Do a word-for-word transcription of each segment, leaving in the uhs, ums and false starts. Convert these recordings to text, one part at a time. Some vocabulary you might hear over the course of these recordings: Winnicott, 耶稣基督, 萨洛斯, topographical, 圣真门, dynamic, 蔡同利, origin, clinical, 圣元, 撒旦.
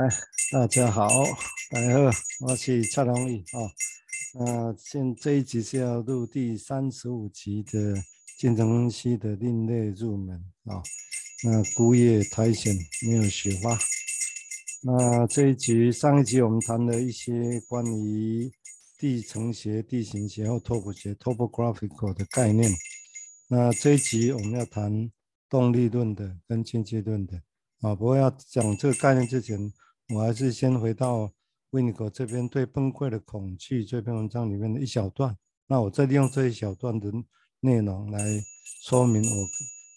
哎，大家好，大家好，我是蔡同利啊。那现这一集是要录第三十五集的精神分析的另类入门啊。那孤叶苔藓没有雪花。那这一集上一集我们谈了一些关于地层学、地形学和拓扑学 （topographical） 的概念。那这一集我们要谈动力论的跟间接论的。啊，不过要讲这个概念之前，我还是先回到 Winnicott 这边对崩溃的恐惧这篇文章里面的一小段。那我再利用这一小段的内容来说明我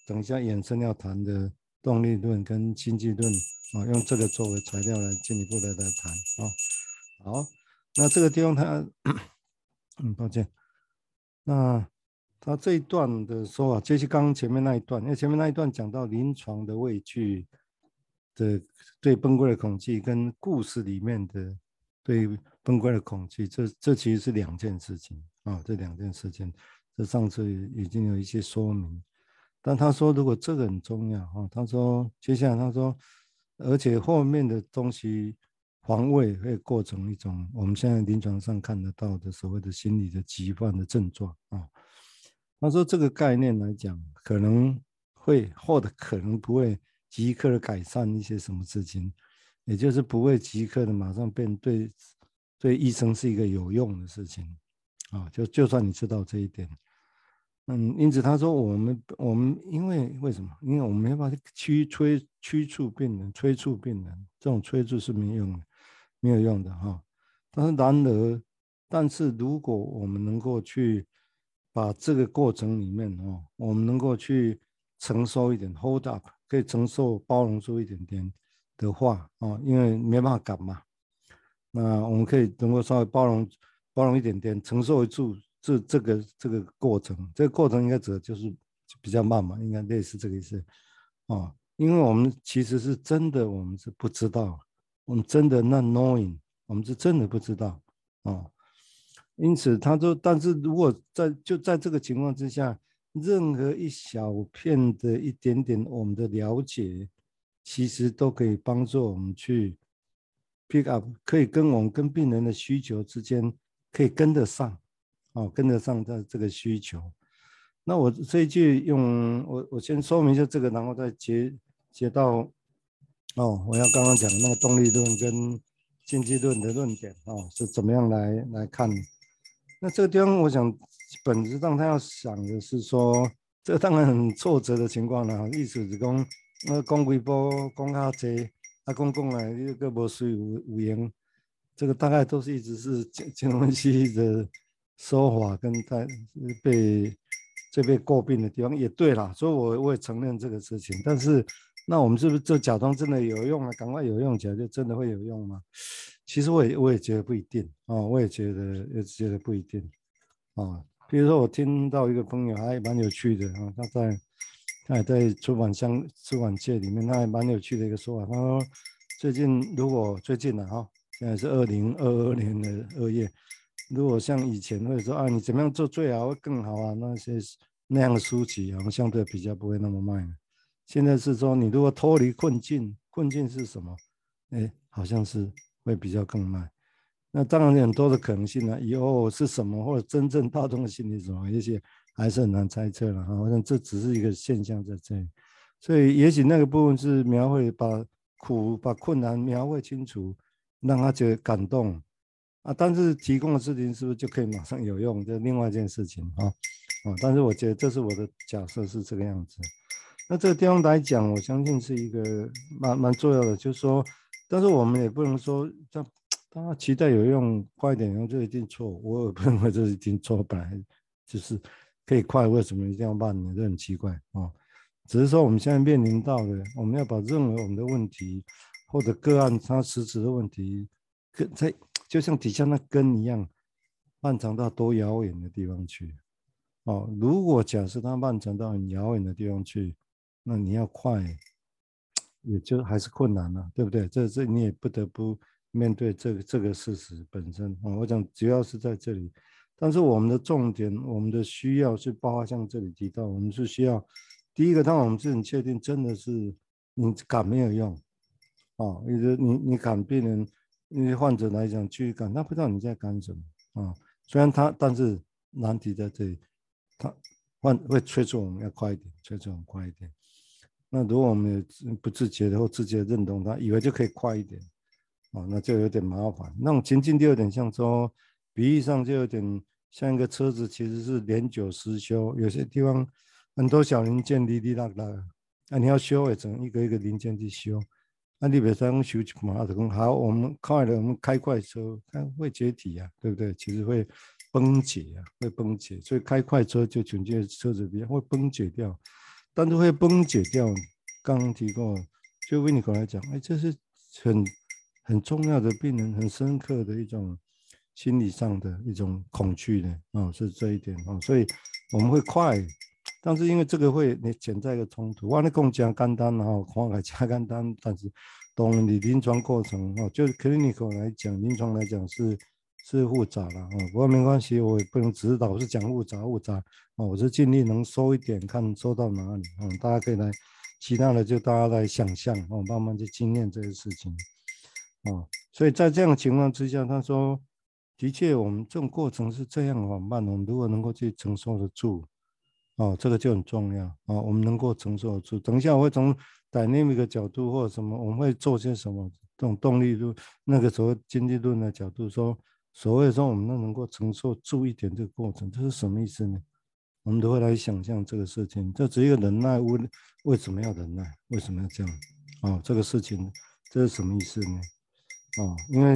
等一下衍生要谈的动力论跟经济论啊，用这个作为材料来进一步的来谈啊。好，那这个地方他，嗯，抱歉，那他这一段的说法，就是刚刚前面那一段，因为前面那一段讲到临床的畏惧。的对崩溃的恐惧跟故事里面的对崩溃的恐惧，这这其实是两件事情啊，这两件事情，这上次已经有一些说明。但他说，如果这个很重要啊，他说接下来他说，而且后面的东西防卫会构成一种我们现在临床上看得到的所谓的心理的疾患的症状啊。他说这个概念来讲，可能会或者可能不会。即刻的改善一些什么事情，也就是不会即刻的马上变对对医生是一个有用的事情啊，就就算你知道这一点，嗯，因此他说我们我们因为为什么？因为我们没办法去催催促病人，催促病人这种催促是没用的，没有用的哈、啊。但是然而，但是如果我们能够去把这个过程里面哦、啊，我们能够去承受一点 ，hold up。可以承受包容住一点点的话啊，因为没办法赶嘛，那我们可以能够稍微包容包容一点点，承受住这这个这个过程，这个过程应该指的就是比较慢嘛，应该类似这个意思啊，因为我们其实是真的我们是不知道，我们真的 not knowing， 我们是真的不知道啊，因此他就但是如果在就在这个情况之下。任何一小片的一点点我们的了解，其实都可以帮助我们去 pick up， 可以跟我们跟病人的需求之间可以跟得上，哦，跟得上他这个需求。那我这一句用我我先说明一下这个，然后再接接到哦，我要刚刚讲的那个动力论跟经济论的论点哦，是怎么样来来看？那这个地方我想。本质上，他要想的是说，这当然很挫折的情况啦。意思是讲，我讲几波，讲较济，啊，讲讲来又个无水有有用。这个大概都是一直是精神分析的说法，跟他被最被诟病的地方也对啦。所以我我也承认这个事情。但是，那我们是不是就假装真的有用啊？赶快有用起来，就真的会有用吗？其实我也我也觉得不一定啊、哦，我也觉得也觉得不一定啊。哦比如说，我听到一个朋友还蛮有趣的啊，他在他也在出版商出版界里面，他还蛮有趣的一个说法。他说，最近如果最近呢、啊、哈，现在是二零二二年的二月，如果像以前会说啊，你怎么样做最好会更好啊，那些那样的书籍好像相对比较不会那么卖了。现在是说，你如果脱离困境，困境是什么？哎，好像是会比较更卖。那当然有很多的可能性了、啊，以后是什么或者真正大众的心理是什么，也许还是很难猜测了哈。我想这只是一个现象在这里，所以也许那个部分是描绘把苦、把困难描绘清楚，让他觉得感动啊。但是提供的事情是不是就可以马上有用，这是另外一件事情啊啊。但是我觉得这是我的假设是这个样子。那这个地方来讲，我相信是一个蛮蛮重要的，就是说，但是我们也不能说像。当然期待有用，快一点用就一定错。我也不认为这一定错，本来就是可以快，为什么一定要慢呢？这很奇怪啊、哦。只是说我们现在面临到的，我们要把认为我们的问题或者个案它实质的问题，跟在就像底下那根一样，漫长到多遥远的地方去。哦，如果假设它漫长到很遥远的地方去，那你要快，也就还是困难了、啊，对不对？这这你也不得不。面对这个这个事实本身、哦、我讲主要是在这里，但是我们的重点，我们的需要是包括像这里提到，我们是需要第一个，当然我们是很确定，真的是你赶没有用，啊，也就是你你赶病人，因为患者来讲去赶，他不知道你在赶什么啊。虽然他，但是难题在这里，他患会催促我们要快一点，催促我们快一点。那如果我们不自觉的或自觉认同他，以为就可以快一点，啊，那就有点麻烦。那种情境就有点像说，比喻上就有点像一个车子，其实是年久失修，有些地方很多小零件哩哩啦啦。那、啊、你要修也只能一个一个零件去修，那、啊、你别再用修去嘛，就讲好，我们快了，我们开快车，它会解体啊，对不对？其实会崩解啊，会崩解，所以开快车就全接车子边会崩解掉，但是会崩解掉。刚刚提过，就Winnicott来讲，哎，这是很很重要的病人很深刻的一种心理上的一种恐惧的啊、哦，是这一点啊、哦，所以我们会快。但是因为这个会你潜在的冲突，我咧讲真简单，然后看起来真简单，但是当然你临床过程哦，就是 clinical 来讲，临床来讲是是复杂了哦。不过没关系，我也不能指导，是讲复杂复杂哦，我是尽力能收一点，看收到哪里哦、嗯。大家可以来，其他的就大家来想象哦，慢慢去经验这些事情哦。所以在这样的情况之下，他说，的确我们这种过程是这样缓慢，我们如果能够去承受得住。哦，这个就很重要啊、哦！我们能够承受得住。等一下我会从 dynamic 的角度或者什么，我们会做些什么？这种动力论、那个所谓经济论的角度说，所谓说我们能够承受住一点这个过程，这是什么意思呢？我们都会来想象这个事情。这只是一个忍耐，为为什么要忍耐？为什么要这样？哦，这个事情这是什么意思呢？哦，因为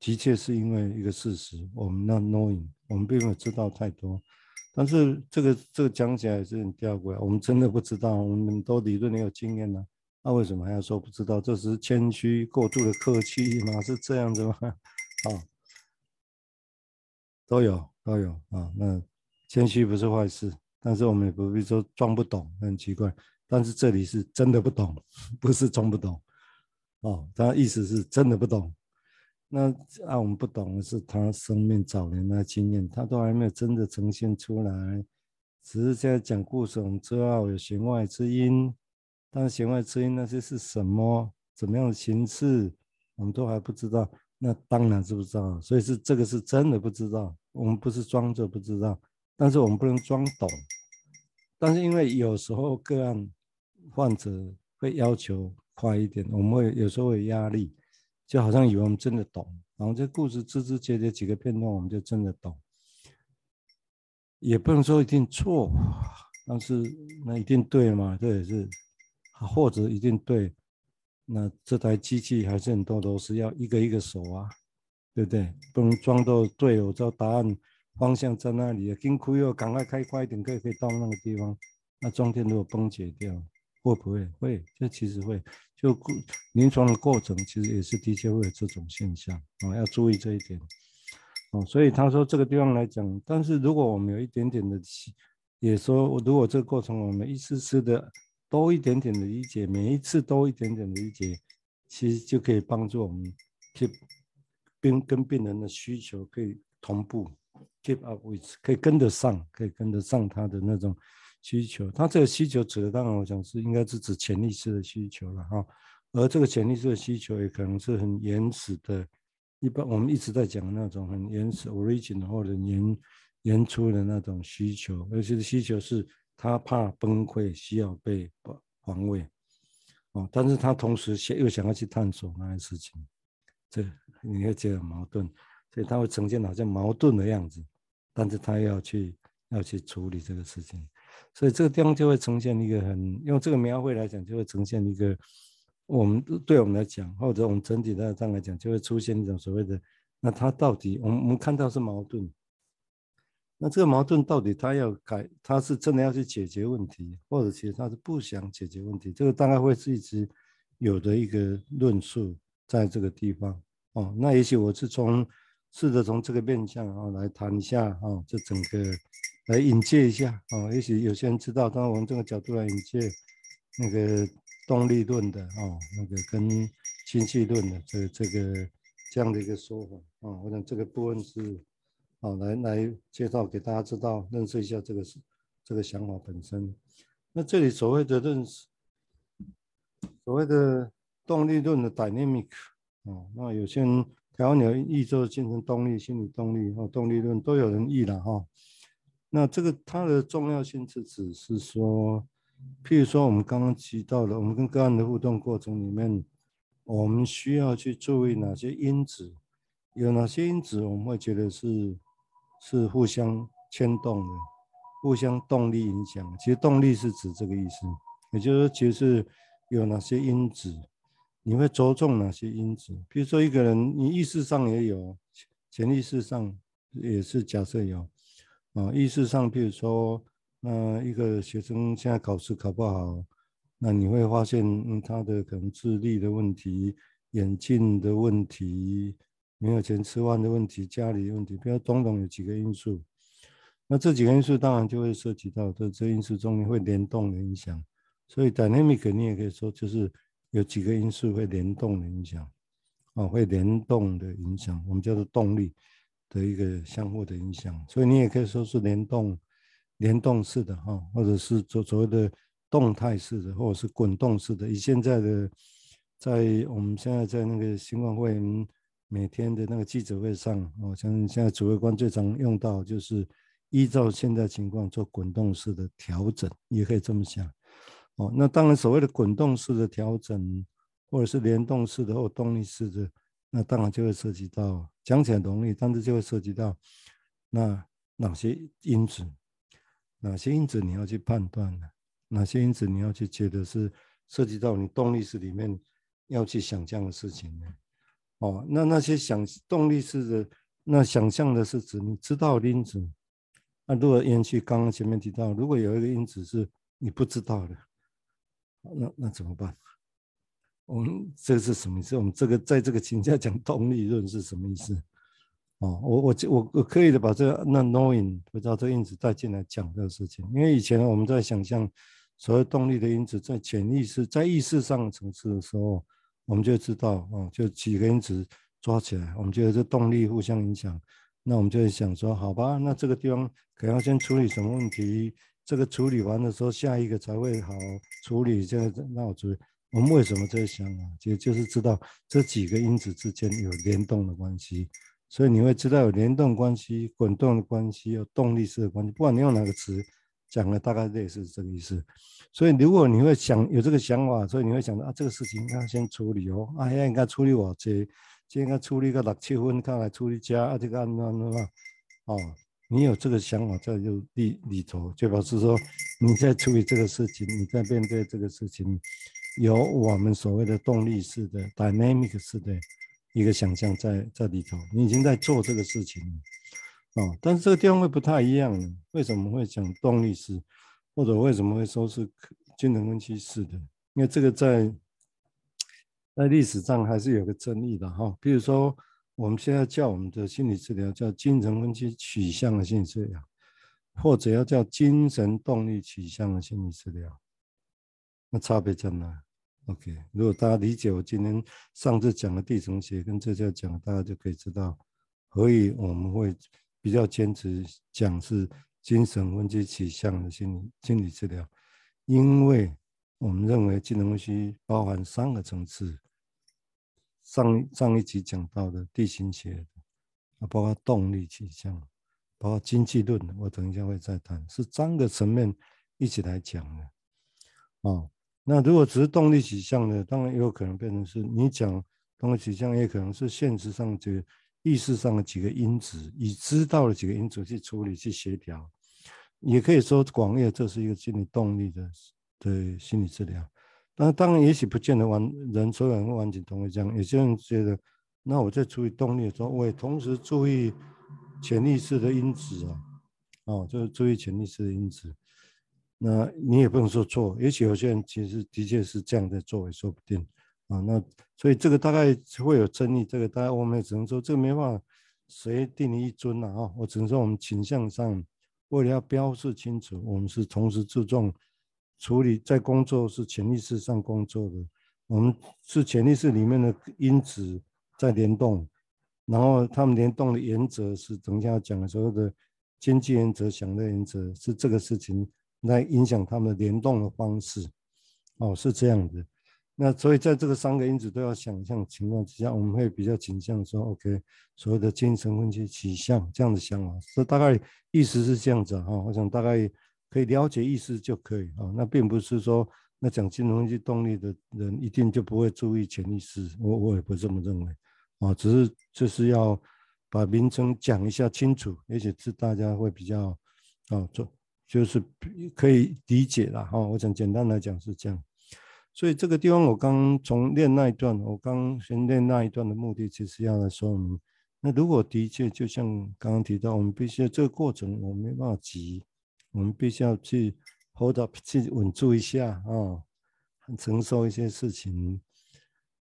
的确是因为一个事实，我们 not knowing， 我们并没有知道太多。但是这个这个讲起来也是很吊诡，我们真的不知道，我们都理论也有经验了、啊，那、啊、为什么还要说不知道？这是谦虚过度的客气吗？是这样子吗？啊、哦，都有都有啊。那谦虚不是坏事，但是我们也不必说装不懂，很奇怪。但是这里是真的不懂，不是装不懂。哦，他意思是真的不懂。那啊，我们不懂的是他生命早年的经验，他都还没有真的呈现出来，只是现在讲故事，我们知道有弦外之音，但是弦外之音那些是什么，怎么样的形式，我们都还不知道。那当然是不知道，所以是这个是真的不知道，我们不是装着不知道，但是我们不能装懂。但是因为有时候个案患者会要求快一点，我们会有时候有压力。就好像以为我们真的懂，然后这故事枝枝节节几个片段，我们就真的懂，也不能说一定错，但是那一定对嘛？这也是，或者一定对，那这台机器还是很多都是要一个一个手啊，对不对？不能装到对，我知道答案方向在那里，赶快又赶快开快一点，可以可以到那个地方。那中间如果崩解掉，会不会？会，这其实会。就临床的过程，其实也是的确会有这种现象啊、哦，要注意这一点哦。所以他说这个地方来讲，但是如果我们有一点点的，也说如果这个过程我们一次次的多一点点的理解，每一次多一点点的理解，其实就可以帮助我们 keep 跟跟病人的需求可以同步 keep up with， 可以跟得上，可以跟得上他的那种。需求，他这个需求指的，当然我想是应该是指潜意识的需求了哈、哦。而这个潜意识的需求也可能是很原始的，一般我们一直在讲那种很原始 origin 或者原原初的那种需求，而且需求是他怕崩溃，需要被防卫，哦，但是他同时又想要去探索那些事情，这你会觉得矛盾，所以他会呈现好像矛盾的样子，但是他要去要去处理这个事情。所以这个地方就会呈现一个很，用这个描绘来讲，就会呈现一个我们对我们来讲，或者我们整体的上来讲，就会出现一种所谓的，那它到底我们我们看到是矛盾，那这个矛盾到底它要改，它是真的要去解决问题，或者其实它是不想解决问题，这个大概会是一直有的一个论述在这个地方哦。那也许我是从试着从这个面向啊、哦、来谈一下啊、哦，这整个。来引介一下啊、哦，也许有些人知道，当然我们这个角度来引介那个动力论的哦，那个跟情绪论的这个、这个这样的一个说法啊、哦，我想这个部分是啊、哦、来来介绍给大家知道，认识一下这个这个想法本身。那这里所谓的认识，所谓的动力论的 dynamic 哦，那有些人台湾有译就变成动力、心理动力哦，动力论都有人译了哈、哦。那这个它的重要性是指是说，譬如说我们刚刚提到的，我们跟个案的互动过程里面，我们需要去注意哪些因子，有哪些因子我们会觉得是是互相牵动的，互相动力影响。其实动力是指这个意思，也就是说，其实有哪些因子。你会着重哪些因子？比如说，一个人，你意识上也有，潜意识上也是假设有，啊，意识上，比如说，那一个学生现在考试考不好，那你会发现，嗯，他的可能智力的问题、眼镜的问题、没有钱吃饭的问题、家里的问题，比如等等有几个因素。那这几个因素当然就会涉及到这这因素中间会联动的影响。所以 dynamic 你也可以说就是。有几个因素会联动的影响，啊，会联动的影响，我们叫做动力的一个相互的影响，所以你也可以说是联动、联动式的哈，或者是所所谓的动态式的，或者是滚动式的。以现在的，在我们现在在那个新冠会员每天的那个记者会上，我相信现在指挥官最常用到就是依照现在情况做滚动式的调整，也可以这么想。哦，那当然，所谓的滚动式的调整，或者是联动式的或动力式的，那当然就会涉及到讲起来容易，但是就会涉及到那哪些因子，哪些因子你要去判断的，哪些因子你要去觉得是涉及到你动力式里面要去想象的事情呢？哦，那那些想动力式的那想象的是指你知道的因子，那如果延续刚刚前面提到，如果有一个因子是你不知道的。那那怎么办？我们这是什么意思？我们这个在这个情况下讲动力论是什么意思？哦，我我我我刻意的把这个那 knowing 不知道这个因子带进来讲这个事情，因为以前我们在想象所谓动力的因子在潜意识、在意识上的层次的时候，我们就知道哦，就几个因子抓起来，我们觉得这动力互相影响，那我们就会想说，好吧，那这个地方可能要先处理什么问题？这个处理完的时候，下一个才会好处理。这个那我注意，我们为什么在想啊？其实就是知道这几个因子之间有联动的关系，所以你会知道有联动关系、滚动的关系、有动力式的关系。不管你用哪个词讲的，大概类似这个意思。所以如果你会想有这个想法，所以你会想到啊，这个事情应该先处理哦，啊，应该处理我这，这应该处理个六七分，看来处理加啊这个安安安啊，哦。你有这个想法在就里里头，就表示说你在处理这个事情，你在面对这个事情，有我们所谓的动力式的 dynamic 式的一个想象在在里头，你已经在做这个事情了，哦，但是这个地方会不太一样了。为什么会讲动力式，或者为什么会说是均衡分析式的？因为这个在在历史上还是有个争议的哈，哦，比如说。我们现在叫我们的心理治疗叫精神分析取向的心理治疗，或者要叫精神动力取向的心理治疗，那差别在哪 ？OK， 如果大家理解我今天上次讲的地层学跟这次讲的，大家就可以知道，所以我们会比较坚持讲是精神分析取向的心理心理治疗，因为我们认为精神分析包含三个层次。上上一集讲到的地心学的，啊，包括动力取向，包括经济论的，我等一下会再谈，是三个层面一起来讲的。哦，那如果只是动力取向的，当然也有可能变成是你讲动力取向，也可能是现实上这个意识上的几个因子，已知道的几个因子去处理去协调，也可以说广义这是一个心理动力的的心理治疗。那当然，也许不见得完人所有人会完全同意这样。有些人觉得，那我在注意动力的时候，我也同时注意潜意识的因子啊，哦，就是注意潜意识的因子。那你也不能说错，也许有些人其实的确是这样在做，也说不定啊。那所以这个大概会有争议，这个大概我们也只能说，这个没办法谁定义一尊啊，哦，我只能说我们倾向上为了要标示清楚，我们是同时注重。处理在工作是潜意识上工作的，我们是潜意识里面的因子在联动，然后他们联动的原则是等一下要讲的所有的经济原则、享乐原则是这个事情来影响他们的联动的方式，哦，是这样的。那所以在这个三个因子都要想象情况之下，我们会比较倾向说 OK 所谓的精神分析取向这样的想法，这大概意思是这样子啊、哦。我想大概可以了解意思就可以啊、哦。那并不是说那讲精神分析动力的人一定就不会注意潜意识，我我也不这么认为啊、哦。只是就是要把名称讲一下清楚，也许是大家会比较啊做、哦，就是可以理解啦哈、哦。我想简单来讲是这样。所以这个地方我刚从练那一段，我刚先练那一段的目的其实要来说明，那如果的确就像刚刚提到，我们必须这个过程我没办法急，我们必须要去 hold up 去稳住一下啊、哦，承受一些事情，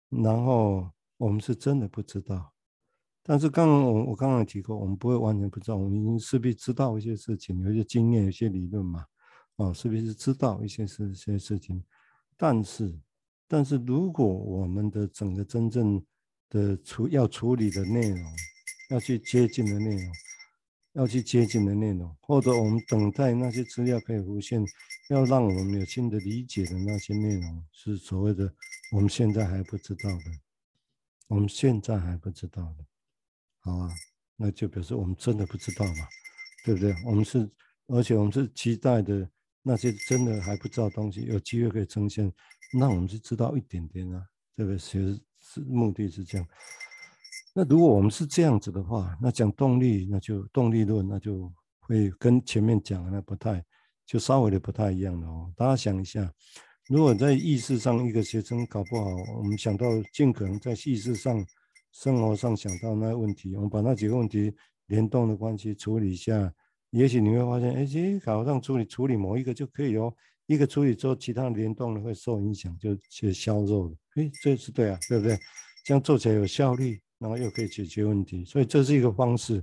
然后我们是真的不知道，但是刚刚我我刚刚也提过，我们不会完全不知道，我们势必知道一些事情，有一些经验，有一些理论嘛，啊、哦，势必是知道一些事一些事情。但是，但是如果我们的整个真正的处要处理的内容，要去接近的内容，要去接近的内容，或者我们等待那些资料可以浮现，要让我们有新的理解的那些内容，是所谓的我们现在还不知道的，我们现在还不知道的，好啊，那就表示我们真的不知道嘛，对不对？我们是，而且我们是期待的。那些真的还不知道的东西，有机会可以呈现，那我们就知道一点点啊，对不对？其实是目的是这样。那如果我们是这样子的话，那讲动力，那就动力论，那就会跟前面讲的那不太，就稍微的不太一样了哦。大家想一下，如果在意识上一个学生搞不好，我们想到尽可能在意识上、生活上想到那问题，我们把那几个问题联动的关系处理一下。也许你会发现，哎，其实好像处理处理某一个就可以哦，一个处理之后，其他联动的会受影响，就就削弱了。哎，这是对啊，对不对？这样做起来有效率，然后又可以解决问题，所以这是一个方式。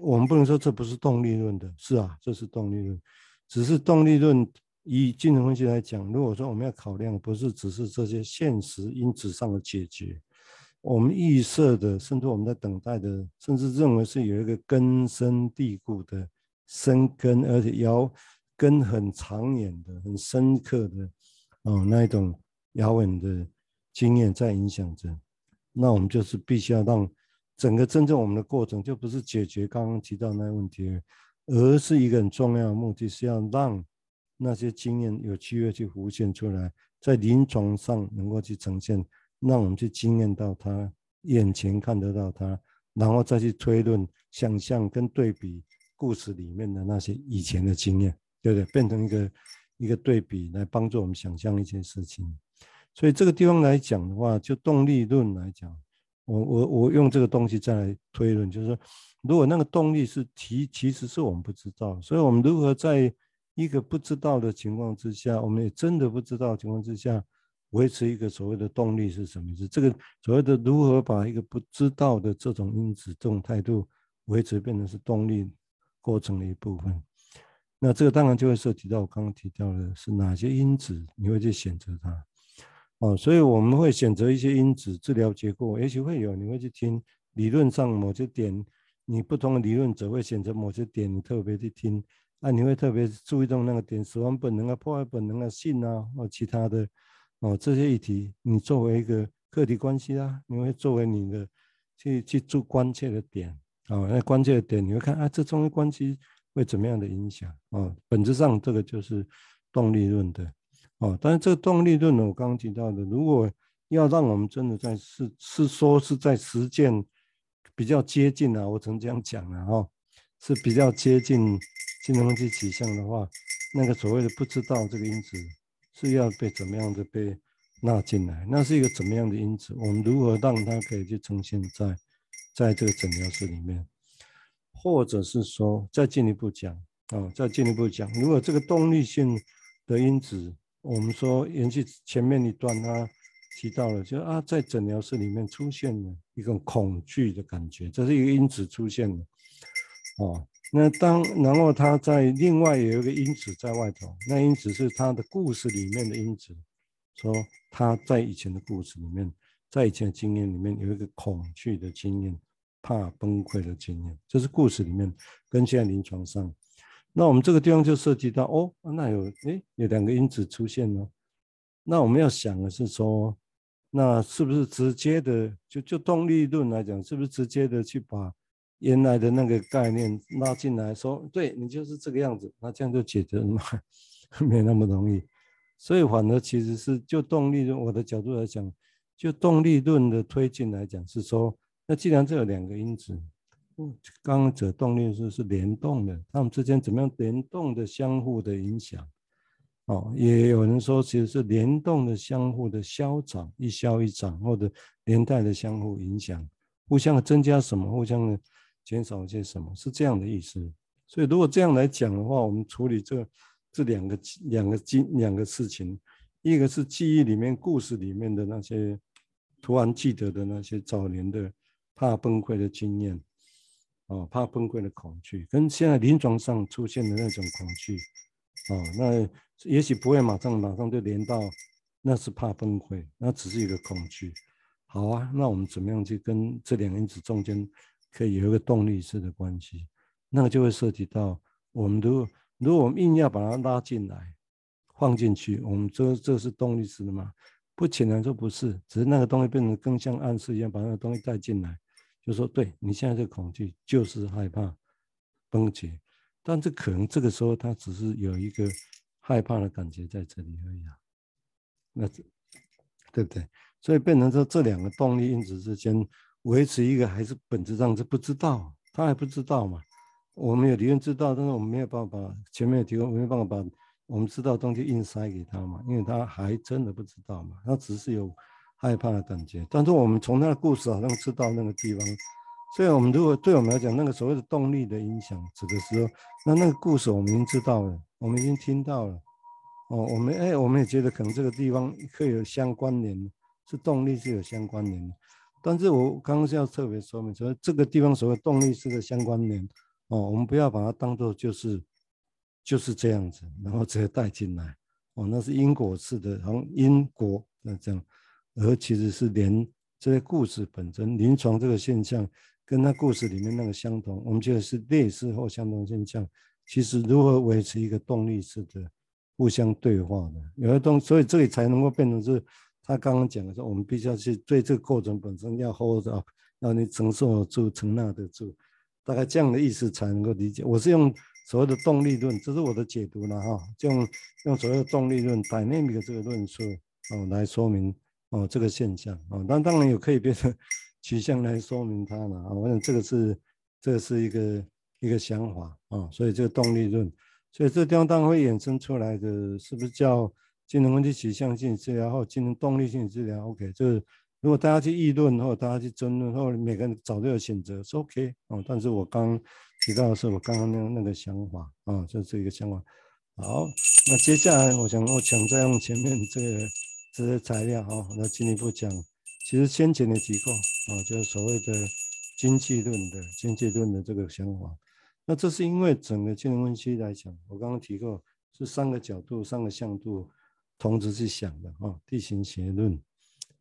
我们不能说这不是动力论的，是啊，这是动力论，只是动力论以精神分析来讲，如果说我们要考量，不是只是这些现实因子上的解决。我们预设的，甚至我们在等待的，甚至认为是有一个根深蒂固的深根，而且遥根很长远的、很深刻的哦，那一种遥远的经验在影响着。那我们就是必须要让整个真正我们的过程，就不是解决刚刚提到那个问题，而是一个很重要的目的，是要让那些经验有机会去浮现出来，在临床上能够去呈现。让我们去经验到它，眼前看得到它，然后再去推论、想象跟对比故事里面的那些以前的经验，对不对？变成一个一个对比来帮助我们想象一些事情。所以这个地方来讲的话，就动力论来讲，我我我用这个东西再来推论，就是说，如果那个动力是提，其实是我们不知道，所以我们如何在一个不知道的情况之下，我们也真的不知道的情况之下。维持一个所谓的动力是什么意思？这个所谓的如何把一个不知道的这种因子、这种态度维持，变成是动力过程的一部分。那这个当然就会涉及到我刚刚提到的是哪些因子，你会去选择它。哦，所以我们会选择一些因子治疗结果，也许会有你会去听理论上某些点，你不同的理论者会选择某些点，你特别去听，啊，你会特别注意到那个点，死亡本能啊、破坏本能啊、性啊，或其他的。哦，这些议题，你作为一个客体关系啊，你会作为你的去去做关切的点啊、哦，那关切的点你会看啊，这中间关系会怎么样的影响啊、哦？本质上这个就是动力论的哦。但是这个动力论呢，我刚刚提到的，如果要让我们真的在是是说是在实践比较接近啊，我曾这样讲了、啊、哦，是比较接近精神分析取向的话，那个所谓的不知道这个因子。是要被怎么样的被纳进来？那是一个怎么样的因子？我们如何让它可以去呈现在在这个诊疗室里面，或者是说再进一步讲啊、哦，再进一步讲，如果这个动力性的因子，我们说延续前面一段他提到了，就是啊，在诊疗室里面出现了一种恐惧的感觉，这是一个因子出现了，哦。那当然后他在另外有一个因子在外头，那因子是他的故事里面的因子，说他在以前的故事里面，在以前的经验里面有一个恐惧的经验，怕崩溃的经验，这是故事里面跟现在临床上。那我们这个地方就涉及到哦，那有诶有两个因子出现了，那我们要想的是说，那是不是直接的就就动力论来讲，是不是直接的去把原来的那个概念拉进来说，对你就是这个样子，那这样就解决了嘛？没那么容易。所以反而其实是就动力论，我的角度来讲，就动力论的推进来讲是说，那既然这有两个因子，刚刚讲动力是是联动的，他们之间怎么样联动的相互的影响。哦，也有人说其实是联动的相互的消长，一消一长，或者连带的相互影响，互相的增加什么，互相的减少一些什么，是这样的意思。所以如果这样来讲的话，我们处理这这两个两个两个事情，一个是记忆里面故事里面的那些突然记得的那些早年的怕崩溃的经验，哦，怕崩溃的恐惧，跟现在临床上出现的那种恐惧。哦，那也许不会马上马上就连到，那是怕崩溃，那只是一个恐惧。好啊，那我们怎么样去跟这两个因子中间可以有一个动力式的关系？那个就会涉及到我们如果如果我们硬要把它拉进来放进去，我们这这是动力式的吗？不显然说不是，只是那个东西变成更像暗示一样，把那个东西带进来，就说对你现在这个恐惧就是害怕崩解。但是可能这个时候他只是有一个害怕的感觉在这里而已啊，那对不对？所以变成说这两个动力因子之间维持一个还是本质上是不知道，他还不知道嘛。我们有理论知道，但是我们没有办法，前面有提过，我没有办法把我们知道的东西硬塞给他嘛，因为他还真的不知道嘛，他只是有害怕的感觉。但是我们从他的故事好像知道那个地方。所以我们如果对我们来讲，那个所谓的动力的影响指的是说，那那个故事我们已经知道了，我们已经听到了，哦，我们哎，我们也觉得可能这个地方会有相关联，是动力是有相关联的。但是我刚刚是要特别说明，所以这个地方所谓动力是的相关联，哦，我们不要把它当作就是就是这样子，然后直接带进来，哦，那是因果式的，好像因果那这样，而其实是连这些故事本身、临床这个现象。跟他故事里面那个相同，我们觉得是类似或相同现象。其实如何维持一个动力式的互相对话的，有的东西，所以这里才能够变成是他刚刚讲的说，我们必须要去对这个过程本身要 hold up， 要你承受住、承纳得住，大概这样的意思才能够理解。我是用所谓的动力论，这是我的解读了哈，就用用所谓的动力论 dynamic 这个论述哦来说明哦这个现象哦，但当然也可以变成。取向来说明它了啊，我想这个是这个是一个一个想法啊，所以这个动力论，所以这地方当然会衍生出来的，是不是叫精神分析取向性治疗或精神动力性治疗 ？OK， 就是如果大家去议论或大家去争论，或每个人早就有选择是 OK 啊，但是我刚提到的是我刚刚那那个想法啊，就是一个想法。好，那接下来我想我想再用前面这个这些材料啊，来进一步讲。其实先前的提过啊，就是所谓的经济论的经济论的这个想法。那这是因为整个精神分析来讲，我刚刚提过是三个角度、三个向度同时去想的啊，地形学论、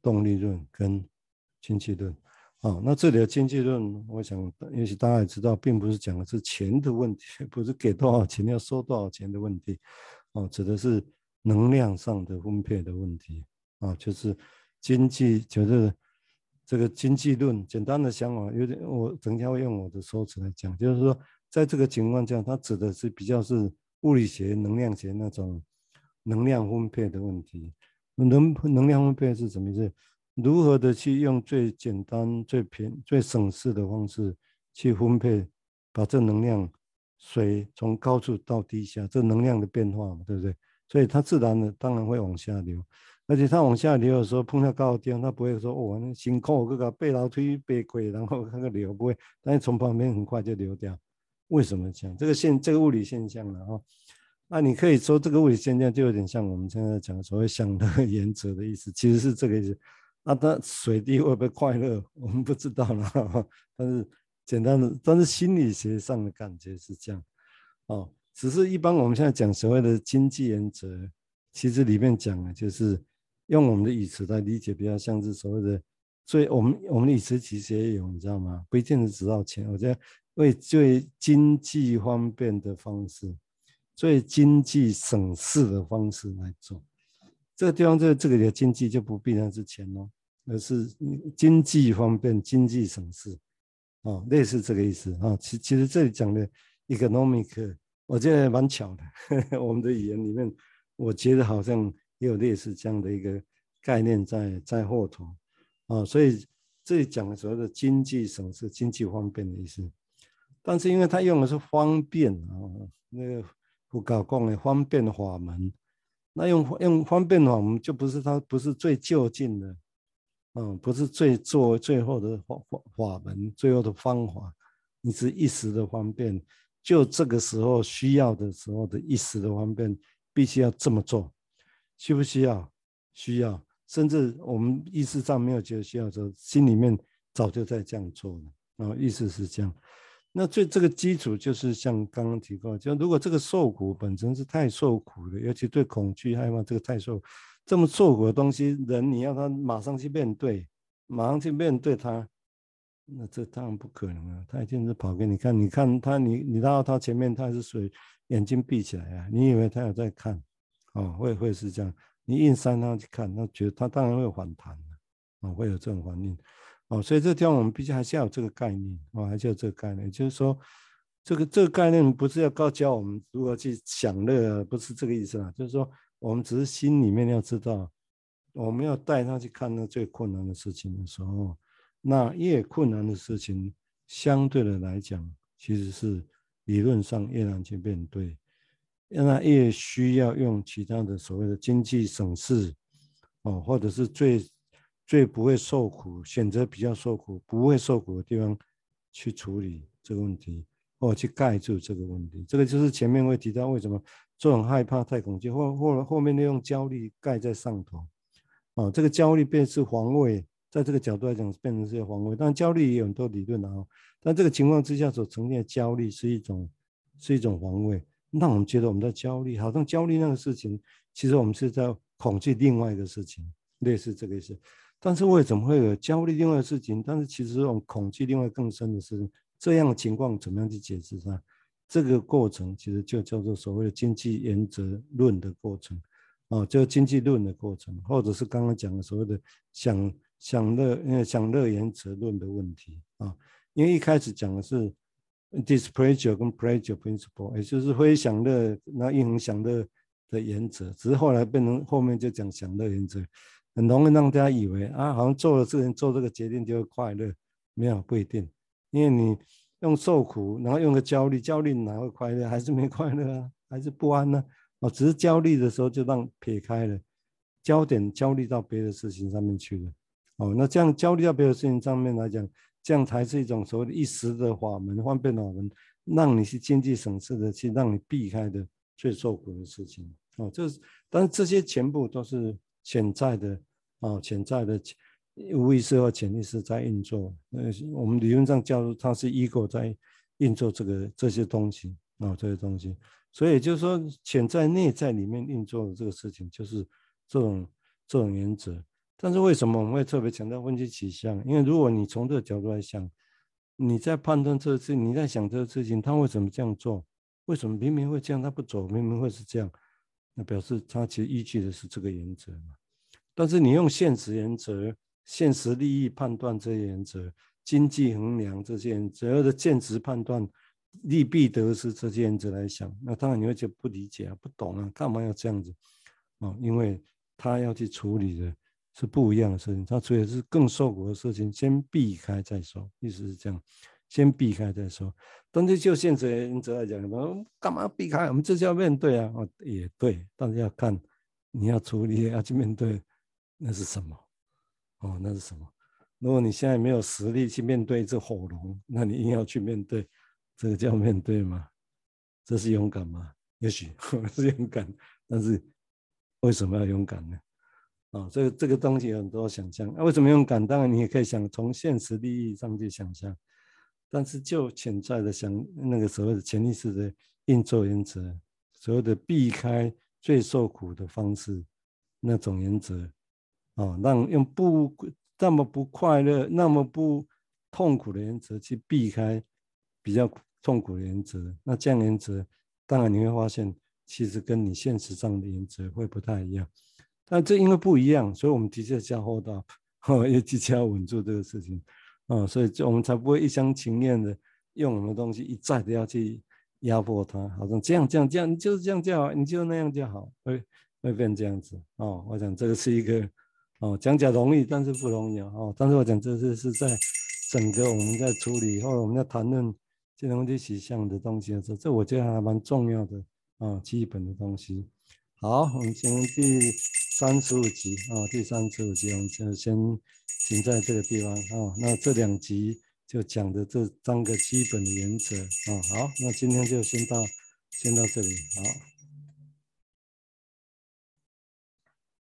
动力论跟经济论。啊，那这里的经济论，我想也许大家也知道，并不是讲的是钱的问题，不是给多少钱要收多少钱的问题，啊，指的是能量上的分配的问题啊，就是。经济就是这个经济论，简单的想法有点，我等一下会用我的说辞来讲，就是说，在这个情况下，它指的是比较是物理学、能量学那种能量分配的问题。能能量分配是什么意思？如何的去用最简单、最便、最省事的方式去分配，把这能量水从高处到低下，这能量的变化嘛，对不对？所以它自然的当然会往下流。而且他往下流的时候，碰到高的地方，他不会说哦，辛苦，这个背楼梯背轨，然后那个流不会，但是从旁边很快就流掉。为什么讲这个现这个物理现象了哦？那、啊、你可以说这个物理现象就有点像我们现在讲所谓想的原则的意思，其实是这个意思。啊，它水滴会不会快乐，我们不知道了、哦。但是简单的，但是心理学上的感觉是这样。哦，只是一般我们现在讲所谓的经济原则，其实里面讲的就是。用我们的语词来理解，比较像是所谓的最我们我们的语词其实也有，你知道吗？不一定是只要钱，我觉得为最经济方便的方式、最经济省事的方式来做，这个地方就这个的经济就不必然是钱哦，而是经济方便、经济省事，哦，类似这个意思啊。其其实这里讲的 economic， 我觉得蛮巧的呵呵，我们的语言里面，我觉得好像也有类似这样的一个概念在在后头啊，所以这里讲的所谓的经济省事、经济方便的意思。但是因为他用的是方便啊，那个佛教讲的方便法门，那用用方便法门就不是他不是最就近的，嗯，不是最做最后的法法门，最后的方法，你是一时的方便，就这个时候需要的时候的一时的方便，必须要这么做，需不需要？需要，甚至我们意识上没有觉得需要的时候，心里面早就在这样做了，然后意思是这样。那最这个基础就是像刚刚提过，就如果这个受苦本身是太受苦的，尤其对恐惧害怕这个太受苦，这么受苦的东西，人你要他马上去面对，马上去面对他，那这当然不可能啊！他一定是跑给你看，你看他，你你到他前面，他是属于眼睛闭起来啊，你以为他有在看，哦，会会是这样，你硬塞他去看，他觉得他当然会反弹啊，哦，会有这种反应。哦，所以这地方我们必须还是要有这个概念，哦，还是要有这个概念，也就是说，这个这个概念不是要告教我们如何去享乐啊，不是这个意思啦，就是说我们只是心里面要知道，我们要带他去看那最困难的事情的时候，那越困难的事情，相对的来讲，其实是理论上越难去面对，那越需要用其他的所谓的经济省事，哦，或者是最。最不会受苦，选择比较受苦、不会受苦的地方去处理这个问题，或去盖住这个问题。这个就是前面会提到为什么就很害怕、太恐惧，或或后面利用焦虑盖在上头。啊，这个焦虑便是防卫，在这个角度来讲，变成是防卫。但焦虑也有很多理论啊，但这个情况之下所呈现的焦虑是一种是一种防卫，让我们觉得我们在焦虑，好像焦虑那个事情，其实我们是在恐惧另外一个事情，类似这个意思。但是为什么会有焦虑另外的事情？但是其实这种恐惧另外更深的是这样的情况怎么样去解释它？这个过程其实就叫做所谓的经济原则论的过程，哦，就经济论的过程，或者是刚刚讲的所谓的享享乐享乐原则论的问题啊，哦。因为一开始讲的是 displeasure 跟 pleasure principle， 也就是非享乐那应用享乐的原则，只是后来变成后面就讲享乐原则。很容易让大家以为啊，好像做了事情做这个决定就会快乐，没有不一定，因为你用受苦，然后用个焦虑，焦虑哪会快乐？还是没快乐啊，还是不安啊。哦，只是焦虑的时候就让撇开了，焦点焦虑到别的事情上面去了。哦，那这样焦虑到别的事情上面来讲，这样才是一种所谓的一时的法门、方便法门，让你去经济省事的去让你避开的最受苦的事情。哦，这但是这些全部都是。潜在的啊，哦，潜在的无意识或潜意识在运作。呃，我们理论上叫做它是 ego 在运作这个这些东西啊，哦，这些东西。所以也就是说，潜在内在里面运作的这个事情，就是这种这种原则。但是为什么我们会特别强调分析取向？因为如果你从这个角度来想，你在判断这个事情，你在想这个事情，他为什么这样做？为什么明明会这样，他不走，明明会是这样？那表示它其实依据的是这个原则嘛，但是你用现实原则、现实利益判断这些原则、经济衡量这些原则，或者现实判断利弊得失这些原则来想，那当然你会觉得不理解啊、不懂啊，干嘛要这样子？哦，因为他要去处理的是不一样的事情，他处理的是更受苦的事情，先避开再说，意思是这样。先避开再说，但是就现实原则来讲，干嘛避开？我们就是要面对啊！哦，也对，但是要看你要处理，要去面对，那是什么？哦，那是什么？如果你现在没有实力去面对这火龙，那你硬要去面对，这个叫面对吗？这是勇敢吗？也许是勇敢，但是为什么要勇敢呢？哦，这个这个东西有很多想象。啊，为什么勇敢？当然，你也可以想从现实利益上去想象。但是就潜在的想那个所谓的潜意识的运作原则，所谓的避开最受苦的方式那种原则，哦，让用不那么不快乐、那么不痛苦的原则去避开比较痛苦的原则，那这样原则，当然你会发现，其实跟你现实上的原则会不太一样。但这因为不一样，所以我们的确是要 hold up， 哦，也的确要稳住这个事情，哦，所以就我们才不会一厢情愿的用我们的东西一再的要去压迫它，好像这样这样这样，你就是这样就好，你就那样就好，会会变这样子哦。我讲这个是一个哦，讲讲容易，但是不容易哦。但是我讲这是是在整个我们在处理或者我们在谈论这种历史上的东西的时候，这我觉得还蛮重要的啊，基本的东西。好，我们先第三十五集啊，第三十五集我们就先停在这个地方啊。那这两集就讲的这三个基本的原则啊。好，那今天就先到先到这里，好。